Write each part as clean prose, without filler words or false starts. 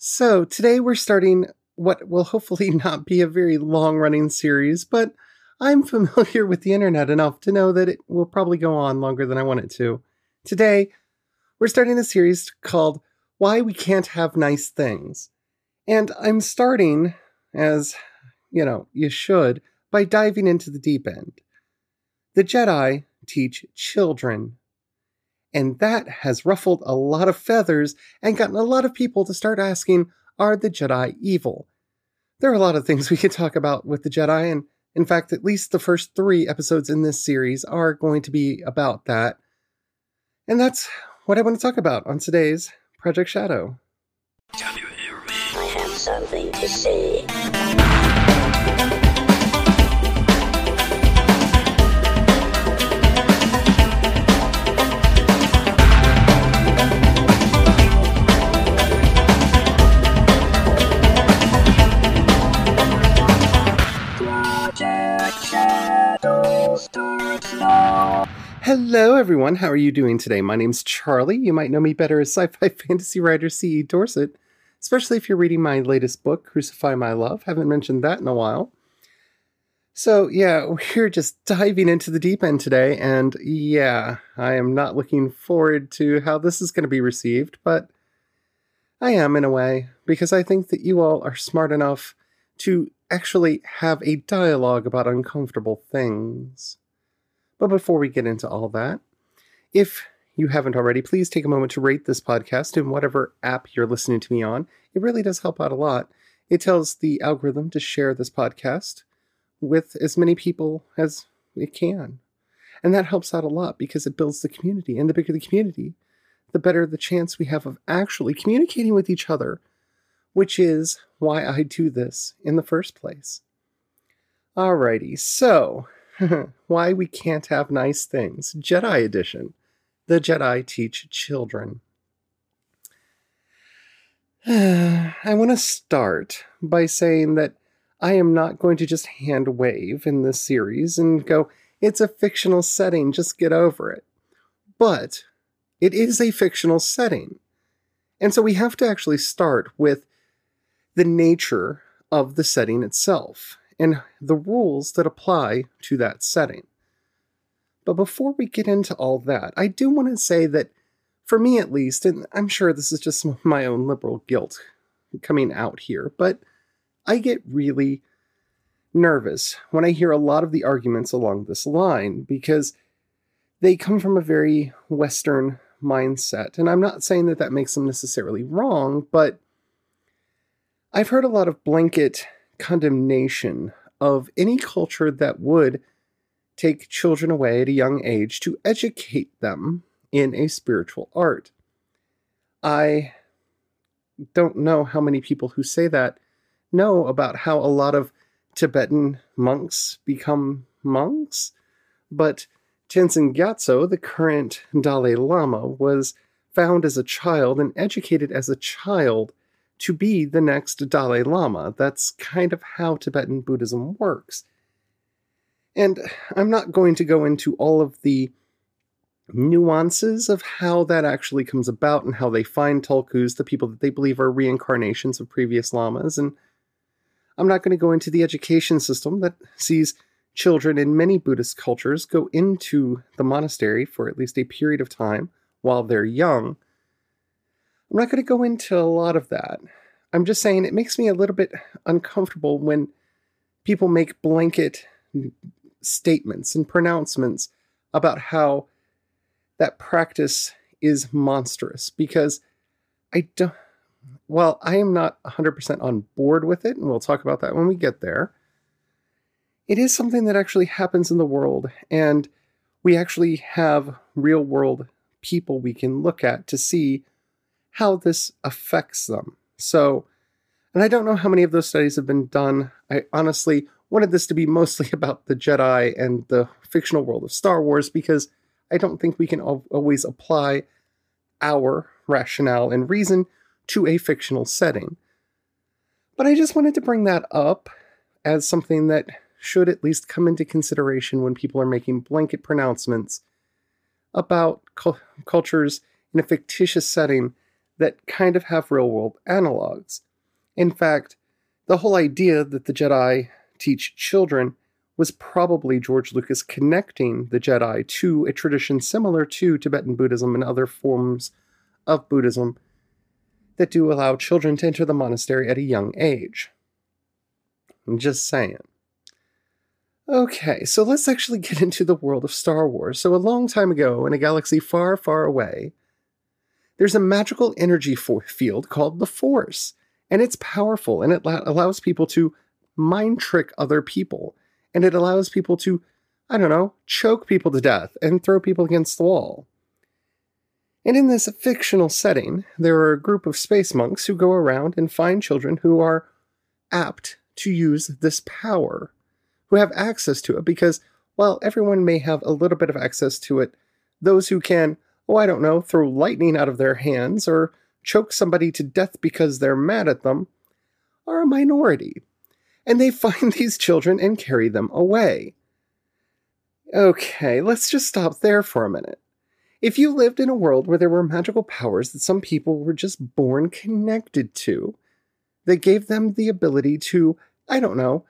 So today we're starting what will hopefully not be a very long-running series, but I'm familiar with the internet enough to know that it will probably go on longer than I want it to. Today, we're starting a series called Why We Can't Have Nice Things. And I'm starting, as you know, you should, by diving into the deep end. The Jedi teach children. And that has ruffled a lot of feathers and gotten a lot of people to start asking, are the Jedi evil? There are a lot of things we could talk about with the Jedi, and in fact, at least the first 3 episodes in this series are going to be about that. And that's what I want to talk about on today's Project Shadow. Can you hear me? I have something to say. Hello everyone, how are you doing today? My name's Charlie. You might know me better as sci-fi fantasy writer C.E. Dorsett, especially if you're reading my latest book, Crucify My Love. Haven't mentioned that in a while. So yeah, we're just diving into the deep end today, and yeah, I am not looking forward to how this is going to be received, but I am in a way, because I think that you all are smart enough to actually have a dialogue about uncomfortable things. But before we get into all that, if you haven't already, please take a moment to rate this podcast in whatever app you're listening to me on. It really does help out a lot. It tells the algorithm to share this podcast with as many people as it can. And that helps out a lot because it builds the community. And the bigger the community, the better the chance we have of actually communicating with each other, which is why I do this in the first place. Alrighty, so... Why We Can't Have Nice Things, Jedi Edition. The Jedi Teach Children. I want to start by saying that I am not going to just hand wave in this series and go, it's a fictional setting, just get over it. But it is a fictional setting. And so we have to actually start with the nature of the setting itself and the rules that apply to that setting. But before we get into all that, I do want to say that, for me at least, and I'm sure this is just my own liberal guilt coming out here, but I get really nervous when I hear a lot of the arguments along this line, because they come from a very Western mindset. And I'm not saying that that makes them necessarily wrong, but I've heard a lot of blanket condemnation of any culture that would take children away at a young age to educate them in a spiritual art. I don't know how many people who say that know about how a lot of Tibetan monks become monks, but Tenzin Gyatso, the current Dalai Lama, was found as a child and educated as a child to be the next Dalai Lama. That's kind of how Tibetan Buddhism works. And I'm not going to go into all of the nuances of how that actually comes about and how they find tulkus, the people that they believe are reincarnations of previous lamas. And I'm not going to go into the education system that sees children in many Buddhist cultures go into the monastery for at least a period of time while they're young. I'm not going to go into a lot of that. I'm just saying it makes me a little bit uncomfortable when people make blanket statements and pronouncements about how that practice is monstrous, because I am not 100% on board with it, and we'll talk about that when we get there. It is something that actually happens in the world, and we actually have real-world people we can look at to see how this affects them. So, and I don't know how many of those studies have been done. I honestly wanted this to be mostly about the Jedi and the fictional world of Star Wars, because I don't think we can always apply our rationale and reason to a fictional setting. But I just wanted to bring that up as something that should at least come into consideration when people are making blanket pronouncements about cultures in a fictitious setting that kind of have real-world analogs. In fact, the whole idea that the Jedi teach children was probably George Lucas connecting the Jedi to a tradition similar to Tibetan Buddhism and other forms of Buddhism that do allow children to enter the monastery at a young age. I'm just saying. Okay, so let's actually get into the world of Star Wars. So a long time ago, in a galaxy far, far away, there's a magical energy field called the Force, and it's powerful, and it allows people to mind trick other people. And it allows people to, I don't know, choke people to death and throw people against the wall. And in this fictional setting, there are a group of space monks who go around and find children who are apt to use this power, who have access to it, because, well, everyone may have a little bit of access to it. Those who can, oh, I don't know, throw lightning out of their hands or choke somebody to death because they're mad at them are a minority. And they find these children and carry them away. Okay, let's just stop there for a minute. If you lived in a world where there were magical powers that some people were just born connected to, that gave them the ability to, I don't know,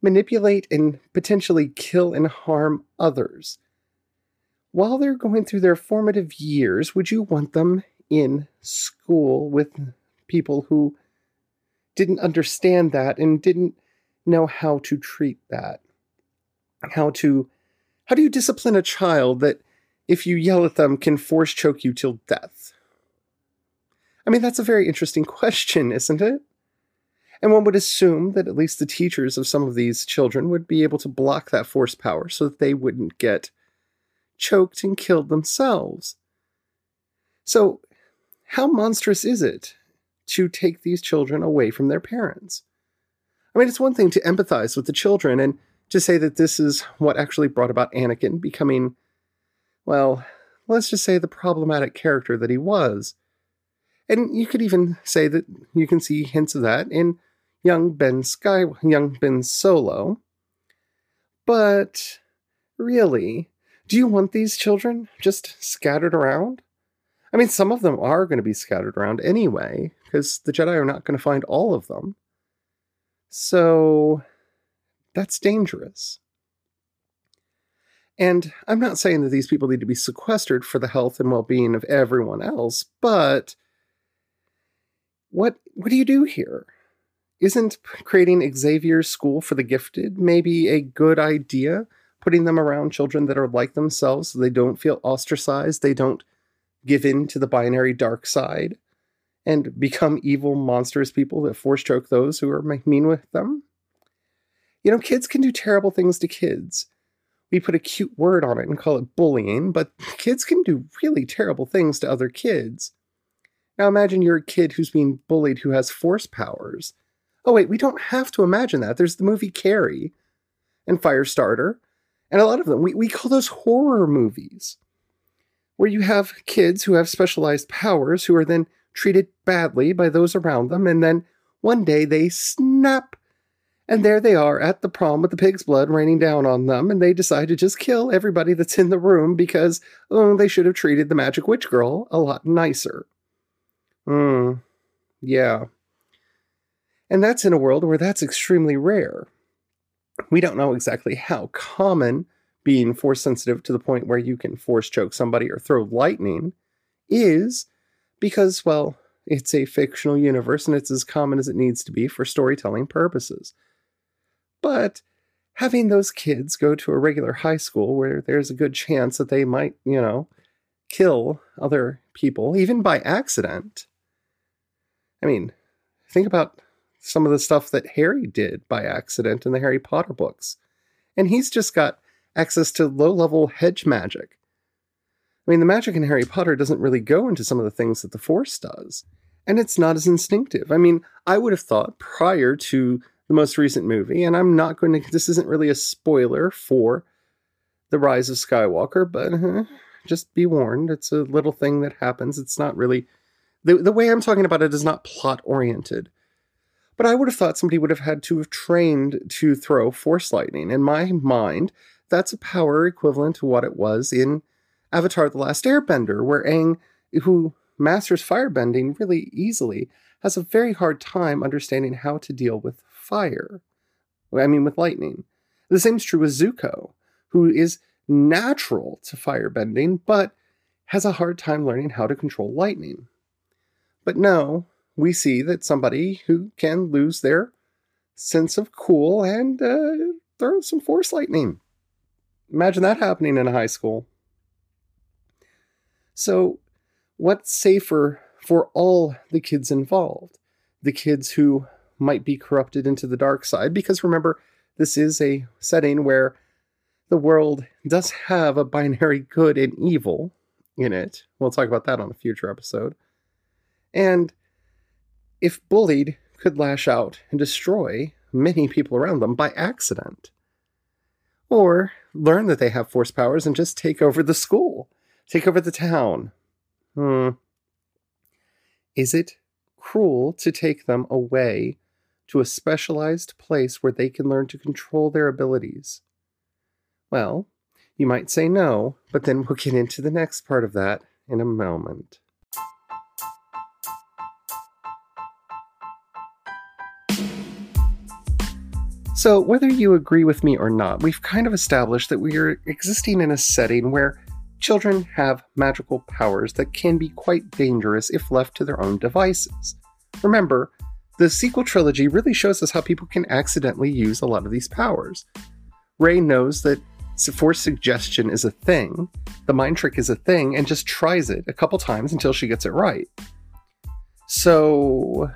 manipulate and potentially kill and harm others, while they're going through their formative years, would you want them in school with people who didn't understand that and didn't know how to treat that? How do you discipline a child that, if you yell at them, can force choke you till death? I mean, that's a very interesting question, isn't it? And one would assume that at least the teachers of some of these children would be able to block that force power so that they wouldn't get choked and killed themselves. So, how monstrous is it to take these children away from their parents? I mean, it's one thing to empathize with the children and to say that this is what actually brought about Anakin becoming, well, let's just say the problematic character that he was. And you could even say that you can see hints of that in young Ben Solo. But really, do you want these children just scattered around? I mean, some of them are going to be scattered around anyway, because the Jedi are not going to find all of them. So, that's dangerous. And I'm not saying that these people need to be sequestered for the health and well-being of everyone else, but what do you do here? Isn't creating Xavier's School for the Gifted maybe a good idea? Putting them around children that are like themselves so they don't feel ostracized, they don't give in to the binary dark side, and become evil, monstrous people that force choke those who are mean with them? You know, kids can do terrible things to kids. We put a cute word on it and call it bullying, but kids can do really terrible things to other kids. Now imagine you're a kid who's being bullied who has force powers. Oh wait, we don't have to imagine that. There's the movie Carrie and Firestarter, and a lot of them. We call those horror movies, where you have kids who have specialized powers who are then treated badly by those around them, and then one day they snap, and there they are at the prom with the pig's blood raining down on them, and they decide to just kill everybody that's in the room because, oh, they should have treated the magic witch girl a lot nicer. Yeah. And that's in a world where that's extremely rare. We don't know exactly how common being force-sensitive to the point where you can force-choke somebody or throw lightning is, because, well, it's a fictional universe and it's as common as it needs to be for storytelling purposes. But having those kids go to a regular high school where there's a good chance that they might, you know, kill other people, even by accident. I mean, think about some of the stuff that Harry did by accident in the Harry Potter books. And he's just got access to low-level hedge magic. I mean, the magic in Harry Potter doesn't really go into some of the things that the Force does, and it's not as instinctive. I mean, I would have thought prior to the most recent movie, and I'm not going to, this isn't really a spoiler for The Rise of Skywalker, but just be warned, it's a little thing that happens. It's not really, the way I'm talking about it is not plot-oriented. But I would have thought somebody would have had to have trained to throw Force lightning. In my mind, that's a power equivalent to what it was in Avatar the Last Airbender, where Aang, who masters firebending really easily has a very hard time understanding how to deal with fire. I mean, with lightning. The same is true with Zuko, who is natural to firebending, but has a hard time learning how to control lightning. But no, we see that somebody who can lose their sense of cool and throw some force lightning. Imagine that happening in a high school. So what's safer for all the kids involved? The kids who might be corrupted into the dark side, because remember, this is a setting where the world does have a binary good and evil in it. We'll talk about that on a future episode. And if bullied, could lash out and destroy many people around them by accident. Or learn that they have force powers and just take over the school, take over the town. Is it cruel to take them away to a specialized place where they can learn to control their abilities? Well, you might say no, but then we'll get into the next part of that in a moment. So whether you agree with me or not, we've kind of established that we are existing in a setting where children have magical powers that can be quite dangerous if left to their own devices. Remember, the sequel trilogy really shows us how people can accidentally use a lot of these powers. Rey knows that force suggestion is a thing, the mind trick is a thing, and just tries it a couple times until she gets it right. So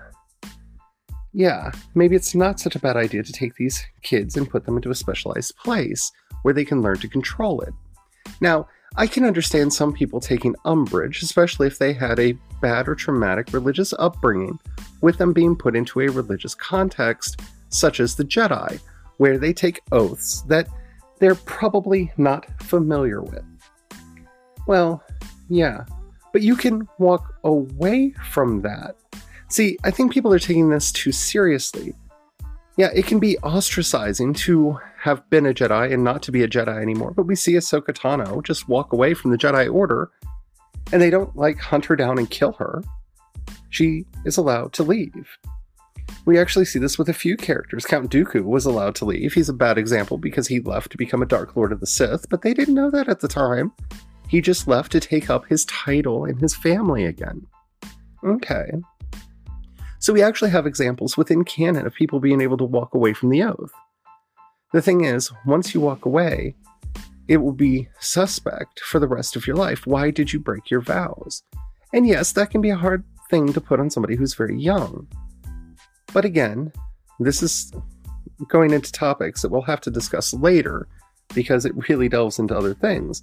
yeah, maybe it's not such a bad idea to take these kids and put them into a specialized place where they can learn to control it. Now, I can understand some people taking umbrage, especially if they had a bad or traumatic religious upbringing, with them being put into a religious context, such as the Jedi, where they take oaths that they're probably not familiar with. Well, yeah, but you can walk away from that. See, I think people are taking this too seriously. Yeah, it can be ostracizing to have been a Jedi and not to be a Jedi anymore, but we see Ahsoka Tano just walk away from the Jedi Order, and they don't, hunt her down and kill her. She is allowed to leave. We actually see this with a few characters. Count Dooku was allowed to leave. He's a bad example because he left to become a Dark Lord of the Sith, but they didn't know that at the time. He just left to take up his title and his family again. Okay. So we actually have examples within canon of people being able to walk away from the oath. The thing is, once you walk away, it will be suspect for the rest of your life. Why did you break your vows? And yes, that can be a hard thing to put on somebody who's very young. But again, this is going into topics that we'll have to discuss later because it really delves into other things.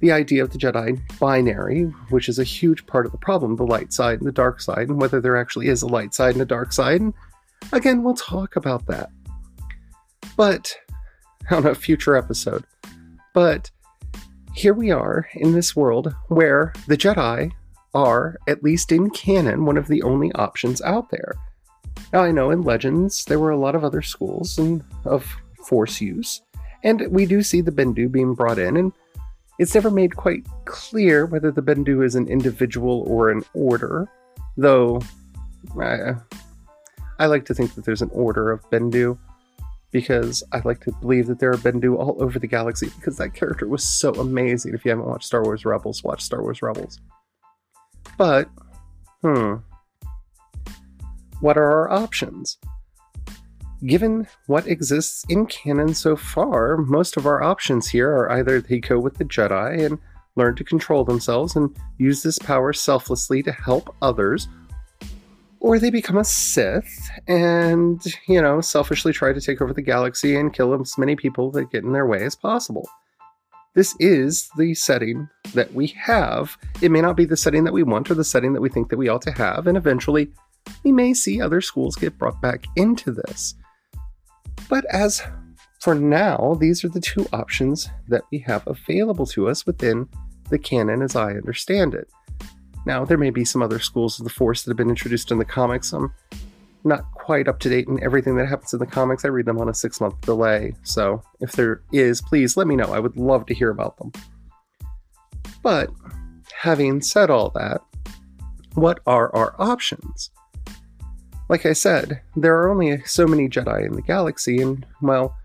The idea of the Jedi binary, which is a huge part of the problem, the light side and the dark side, and whether there actually is a light side and a dark side. And again, we'll talk about that. But, on a future episode. But, here we are in this world where the Jedi are, at least in canon, one of the only options out there. Now, I know in Legends, there were a lot of other schools and of force use. And we do see the Bendu being brought in, and it's never made quite clear whether the Bendu is an individual or an order, though I like to think that there's an order of Bendu, because I like to believe that there are Bendu all over the galaxy, because that character was so amazing. If you haven't watched Star Wars Rebels, watch Star Wars Rebels. But, what are our options? Given what exists in canon so far, most of our options here are either they go with the Jedi and learn to control themselves and use this power selflessly to help others, or they become a Sith and, selfishly try to take over the galaxy and kill as many people that get in their way as possible. This is the setting that we have. It may not be the setting that we want or the setting that we think that we ought to have, and eventually we may see other schools get brought back into this. But as for now, these are the two options that we have available to us within the canon as I understand it. Now, there may be some other schools of the Force that have been introduced in the comics. I'm not quite up to date in everything that happens in the comics. I read them on a 6-month delay, so if there is, please let me know. I would love to hear about them. But having said all that, What are our options? Like I said, there are only so many Jedi in the galaxy, and while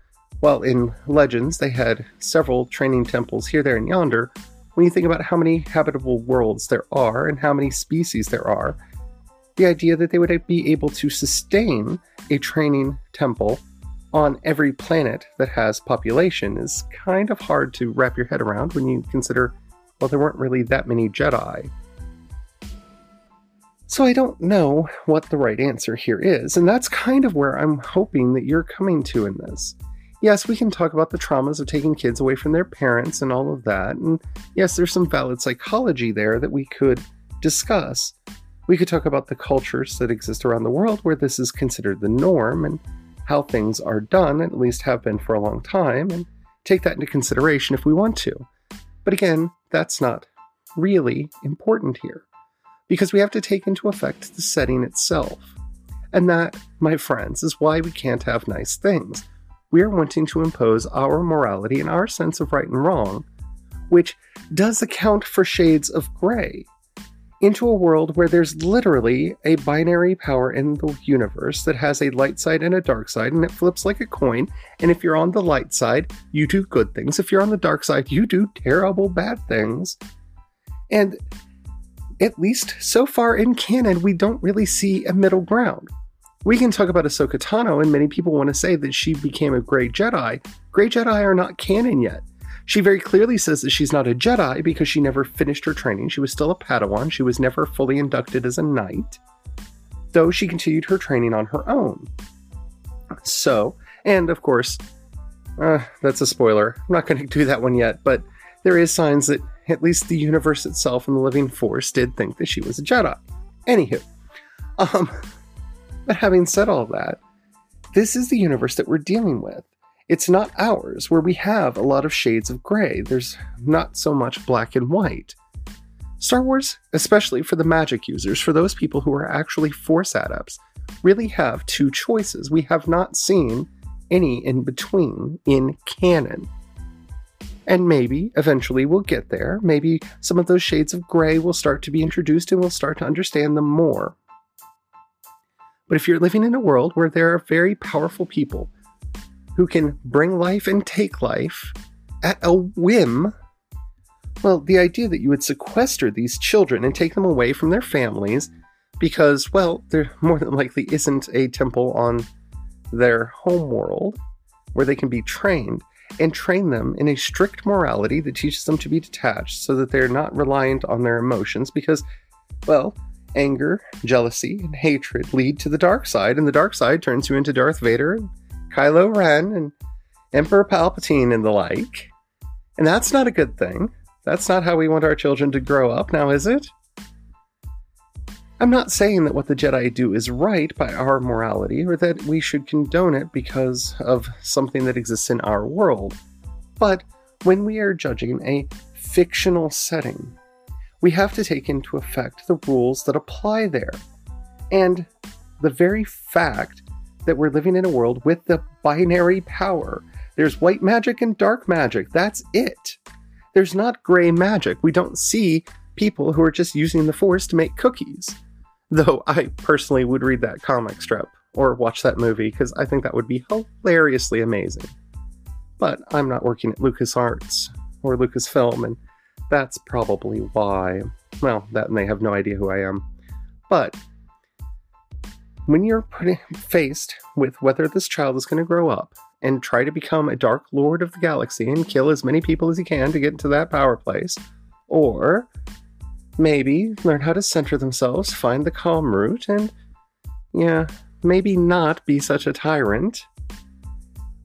in Legends they had several training temples here, there, and yonder, when you think about how many habitable worlds there are and how many species there are, the idea that they would be able to sustain a training temple on every planet that has population is kind of hard to wrap your head around when you consider, well, there weren't really that many Jedi. So I don't know what the right answer here is, and that's kind of where I'm hoping that you're coming to in this. Yes, we can talk about the traumas of taking kids away from their parents and all of that, and yes, there's some valid psychology there that we could discuss. We could talk about the cultures that exist around the world where this is considered the norm and how things are done, at least have been for a long time, and take that into consideration if we want to. But again, that's not really important here, because we have to take into effect the setting itself. And that, my friends, is why we can't have nice things. We are wanting to impose our morality and our sense of right and wrong, which does account for shades of gray, into a world where there's literally a binary power in the universe that has a light side and a dark side, and it flips like a coin, and if you're on the light side, you do good things. If you're on the dark side, you do terrible bad things. And at least so far in canon, we don't really see a middle ground. We can talk about Ahsoka Tano, and many people want to say that she became a Gray Jedi. Gray Jedi are not canon yet. She very clearly says that she's not a Jedi because she never finished her training. She was still a Padawan. She was never fully inducted as a knight, though she continued her training on her own. So, and of course, that's a spoiler. I'm not going to do that one yet, but there is signs that at least the universe itself and the living force did think that she was a Jedi. Anywho, but having said all that, this is the universe that we're dealing with. It's not ours, where we have a lot of shades of gray. There's not so much black and white. Star Wars, especially for the magic users, for those people who are actually Force adepts, really have two choices. We have not seen any in between in canon. And maybe, eventually, we'll get there. Maybe some of those shades of gray will start to be introduced and we'll start to understand them more. But if you're living in a world where there are very powerful people who can bring life and take life at a whim, well, the idea that you would sequester these children and take them away from their families because, well, there more than likely isn't a temple on their homeworld where they can be trained, and train them in a strict morality that teaches them to be detached so that they're not reliant on their emotions because, well, anger, jealousy, and hatred lead to the dark side, and the dark side turns you into Darth Vader and Kylo Ren and Emperor Palpatine and the like. And that's not a good thing. That's not how we want our children to grow up now, is it? I'm not saying that what the Jedi do is right by our morality, or that we should condone it because of something that exists in our world. But when we are judging a fictional setting, we have to take into effect the rules that apply there. And the very fact that we're living in a world with the binary power. There's white magic and dark magic. That's it. There's not gray magic. We don't see people who are just using the Force to make cookies. Though I personally would read that comic strip or watch that movie because I think that would be hilariously amazing. But I'm not working at LucasArts or Lucasfilm, and that's probably why. Well, that and they have no idea who I am. But when you're faced with whether this child is going to grow up and try to become a Dark Lord of the Galaxy and kill as many people as he can to get to that power place, or maybe learn how to center themselves, find the calm route, and, yeah, maybe not be such a tyrant,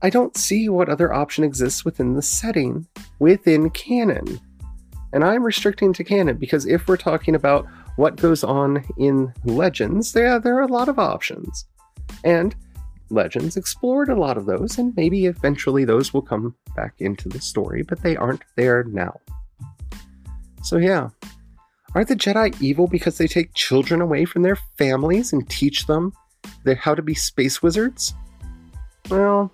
I don't see what other option exists within the setting, within canon. And I'm restricting to canon because if we're talking about what goes on in Legends, there are a lot of options. And Legends explored a lot of those, and maybe eventually those will come back into the story, but they aren't there now. So yeah, are the Jedi evil because they take children away from their families and teach them how to be space wizards? Well,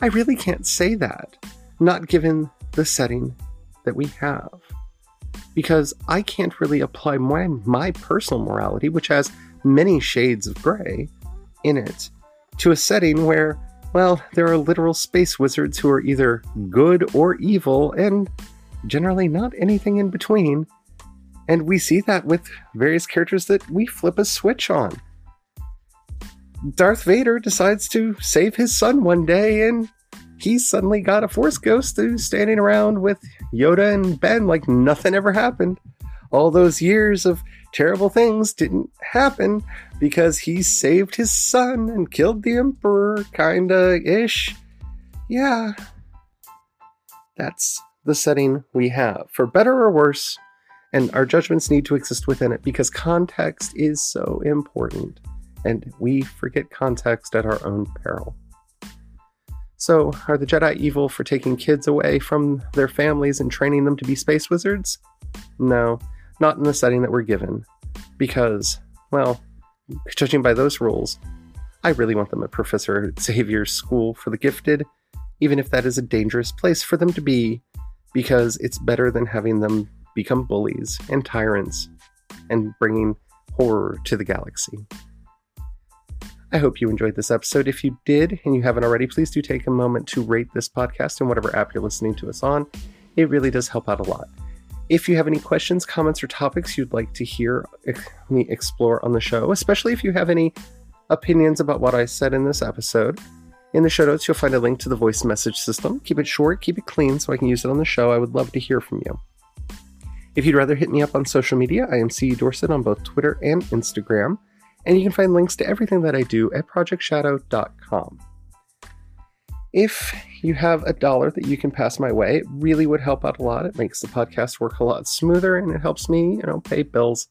I really can't say that, not given the setting that we have. because I can't really apply my personal morality, which has many shades of gray in it, to a setting where, well, there are literal space wizards who are either good or evil and generally not anything in between. And we see that with various characters that we flip a switch on. Darth Vader decides to save his son one day, and he's suddenly got a Force ghost who's standing around with Yoda and Ben like nothing ever happened. All those years of terrible things didn't happen because he saved his son and killed the Emperor, kinda-ish. Yeah. That's the setting we have, for better or worse, and our judgments need to exist within it because context is so important, and we forget context at our own peril. So, are the Jedi evil for taking kids away from their families and training them to be space wizards? No, not in the setting that we're given. Because, well, judging by those rules, I really want them a professor at Xavier's School for the Gifted, even if that is a dangerous place for them to be, because it's better than having them become bullies and tyrants and bringing horror to the galaxy. I hope you enjoyed this episode. If you did, and you haven't already, please do take a moment to rate this podcast in whatever app you're listening to us on. It really does help out a lot. If you have any questions, comments, or topics you'd like to hear me explore on the show, especially if you have any opinions about what I said in this episode, in the show notes, you'll find a link to the voice message system. Keep it short, keep it clean, so I can use it on the show. I would love to hear from you. If you'd rather hit me up on social media, I am C.E. Dorsett on both Twitter and Instagram. And you can find links to everything that I do at projectshadow.com. If you have $1 that you can pass my way, it really would help out a lot. It makes the podcast work a lot smoother, and it helps me, pay bills.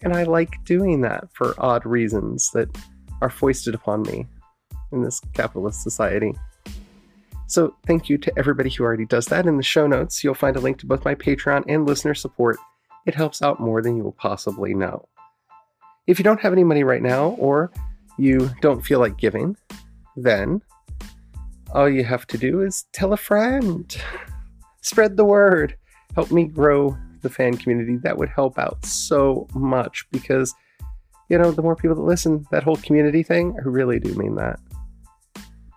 And I like doing that for odd reasons that are foisted upon me in this capitalist society. So thank you to everybody who already does that. In the show notes, you'll find a link to both my Patreon and listener support. It helps out more than you will possibly know. If you don't have any money right now, or you don't feel like giving, then all you have to do is tell a friend. Spread the word. Help me grow the fan community. That would help out so much because, the more people that listen, that whole community thing, I really do mean that.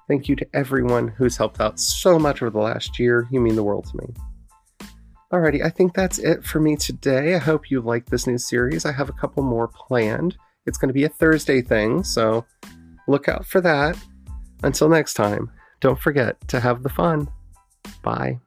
Thank you to everyone who's helped out so much over the last year. You mean the world to me. Alrighty, I think that's it for me today. I hope you like this new series. I have a couple more planned. It's going to be a Thursday thing, so look out for that. Until next time, don't forget to have the fun. Bye.